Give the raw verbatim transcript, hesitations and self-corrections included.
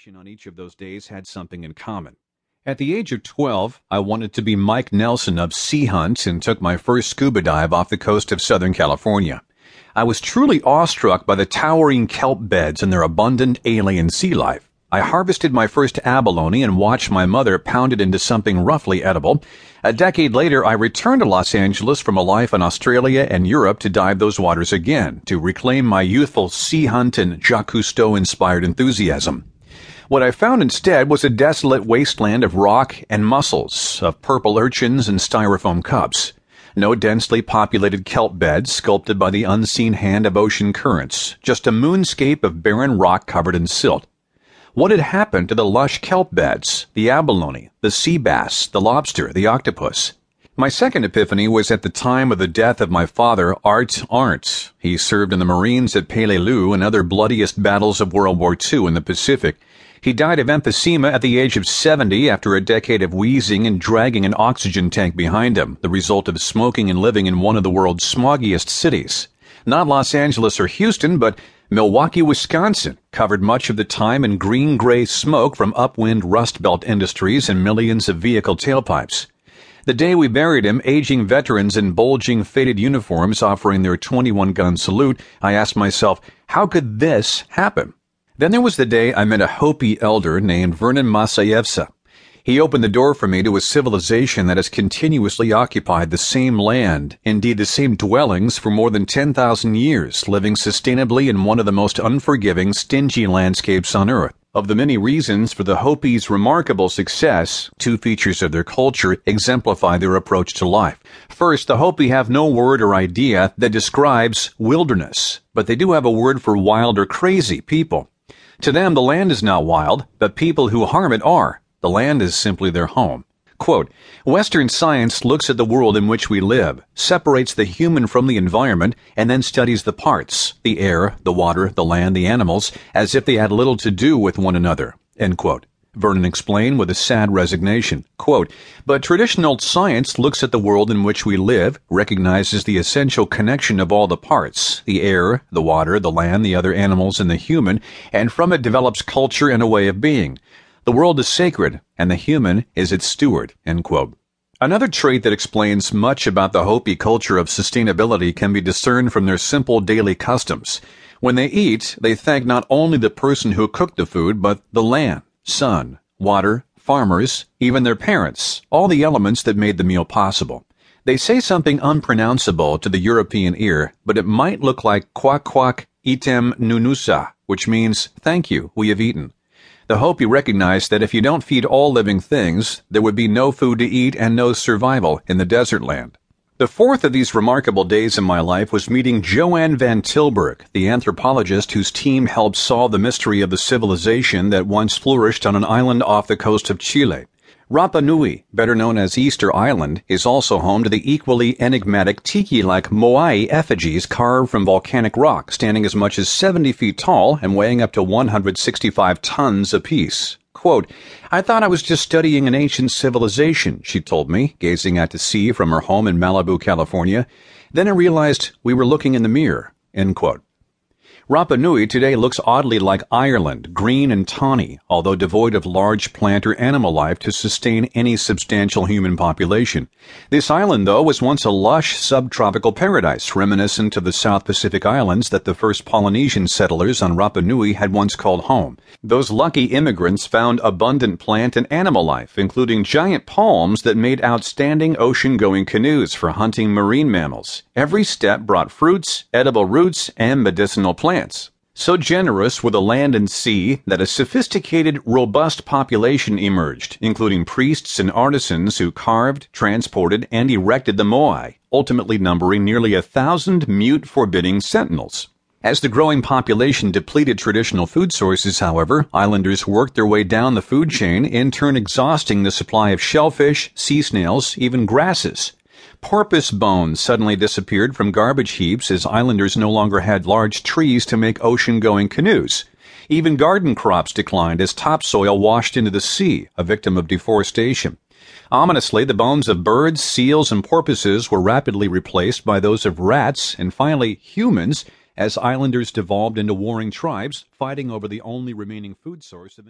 occupation on each of those days had something in common. At the age of twelve, I wanted to be Mike Nelson of Sea Hunt and took my first scuba dive off the coast of Southern California. I was truly awestruck by the towering kelp beds and their abundant alien sea life. I harvested my first abalone and watched my mother pound it into something roughly edible. A decade later, I returned to Los Angeles from a life in Australia and Europe to dive those waters again, to reclaim my youthful Sea Hunt and Jacques Cousteau-inspired enthusiasm. What I found instead was a desolate wasteland of rock and mussels, of purple urchins and styrofoam cups. No densely populated kelp beds sculpted by the unseen hand of ocean currents, just a moonscape of barren rock covered in silt. What had happened to the lush kelp beds, the abalone, the sea bass, the lobster, the octopus? My second epiphany was at the time of the death of my father, Art Arntz. He served in the Marines at Peleliu and other bloodiest battles of World War Two in the Pacific. He died of emphysema at the age of seventy after a decade of wheezing and dragging an oxygen tank behind him, the result of smoking and living in one of the world's smoggiest cities. Not Los Angeles or Houston, but Milwaukee, Wisconsin, covered much of the time in green-gray smoke from upwind Rust Belt industries and millions of vehicle tailpipes. The day we buried him, aging veterans in bulging, faded uniforms offering their twenty-one gun salute, I asked myself, how could this happen? Then there was the day I met a Hopi elder named Vernon Masayevsa. He opened the door for me to a civilization that has continuously occupied the same land, indeed the same dwellings, for more than ten thousand years, living sustainably in one of the most unforgiving, stingy landscapes on Earth. Of the many reasons for the Hopi's remarkable success, two features of their culture exemplify their approach to life. First, the Hopi have no word or idea that describes wilderness, but they do have a word for wild or crazy people. To them, the land is not wild, but people who harm it are. The land is simply their home. Quote, "Western science looks at the world in which we live, separates the human from the environment, and then studies the parts, the air, the water, the land, the animals, as if they had little to do with one another." End quote. Vernon explained with a sad resignation, quote, "But traditional science looks at the world in which we live, recognizes the essential connection of all the parts, the air, the water, the land, the other animals, and the human, and from it develops culture and a way of being. The world is sacred, and the human is its steward." End quote. Another trait that explains much about the Hopi culture of sustainability can be discerned from their simple daily customs. When they eat, they thank not only the person who cooked the food, but the land, sun, water, farmers, even their parents, all the elements that made the meal possible. They say something unpronounceable to the European ear, but it might look like kwak kwak item nunusa, which means, "Thank you, we have eaten." The Hopi recognized that if you don't feed all living things, there would be no food to eat and no survival in the desert land. The fourth of these remarkable days in my life was meeting Joanne Van Tilburg, the anthropologist whose team helped solve the mystery of the civilization that once flourished on an island off the coast of Chile. Rapa Nui, better known as Easter Island, is also home to the equally enigmatic tiki-like Moai effigies carved from volcanic rock, standing as much as seventy feet tall and weighing up to one hundred sixty-five tons apiece. Quote, "I thought I was just studying an ancient civilization," she told me, gazing out to sea from her home in Malibu, California. "Then I realized we were looking in the mirror." End quote. Rapa Nui today looks oddly like Ireland, green and tawny, although devoid of large plant or animal life to sustain any substantial human population. This island, though, was once a lush subtropical paradise, reminiscent of the South Pacific Islands that the first Polynesian settlers on Rapa Nui had once called home. Those lucky immigrants found abundant plant and animal life, including giant palms that made outstanding ocean-going canoes for hunting marine mammals. Every step brought fruits, edible roots, and medicinal plants. So generous were the land and sea that a sophisticated, robust population emerged, including priests and artisans who carved, transported, and erected the Moai, ultimately numbering nearly a thousand mute, forbidding sentinels. As the growing population depleted traditional food sources, however, islanders worked their way down the food chain, in turn exhausting the supply of shellfish, sea snails, even grasses. Porpoise bones suddenly disappeared from garbage heaps as islanders no longer had large trees to make ocean-going canoes. Even garden crops declined as topsoil washed into the sea, a victim of deforestation. Ominously, the bones of birds, seals, and porpoises were rapidly replaced by those of rats and finally humans as islanders devolved into warring tribes, fighting over the only remaining food source of an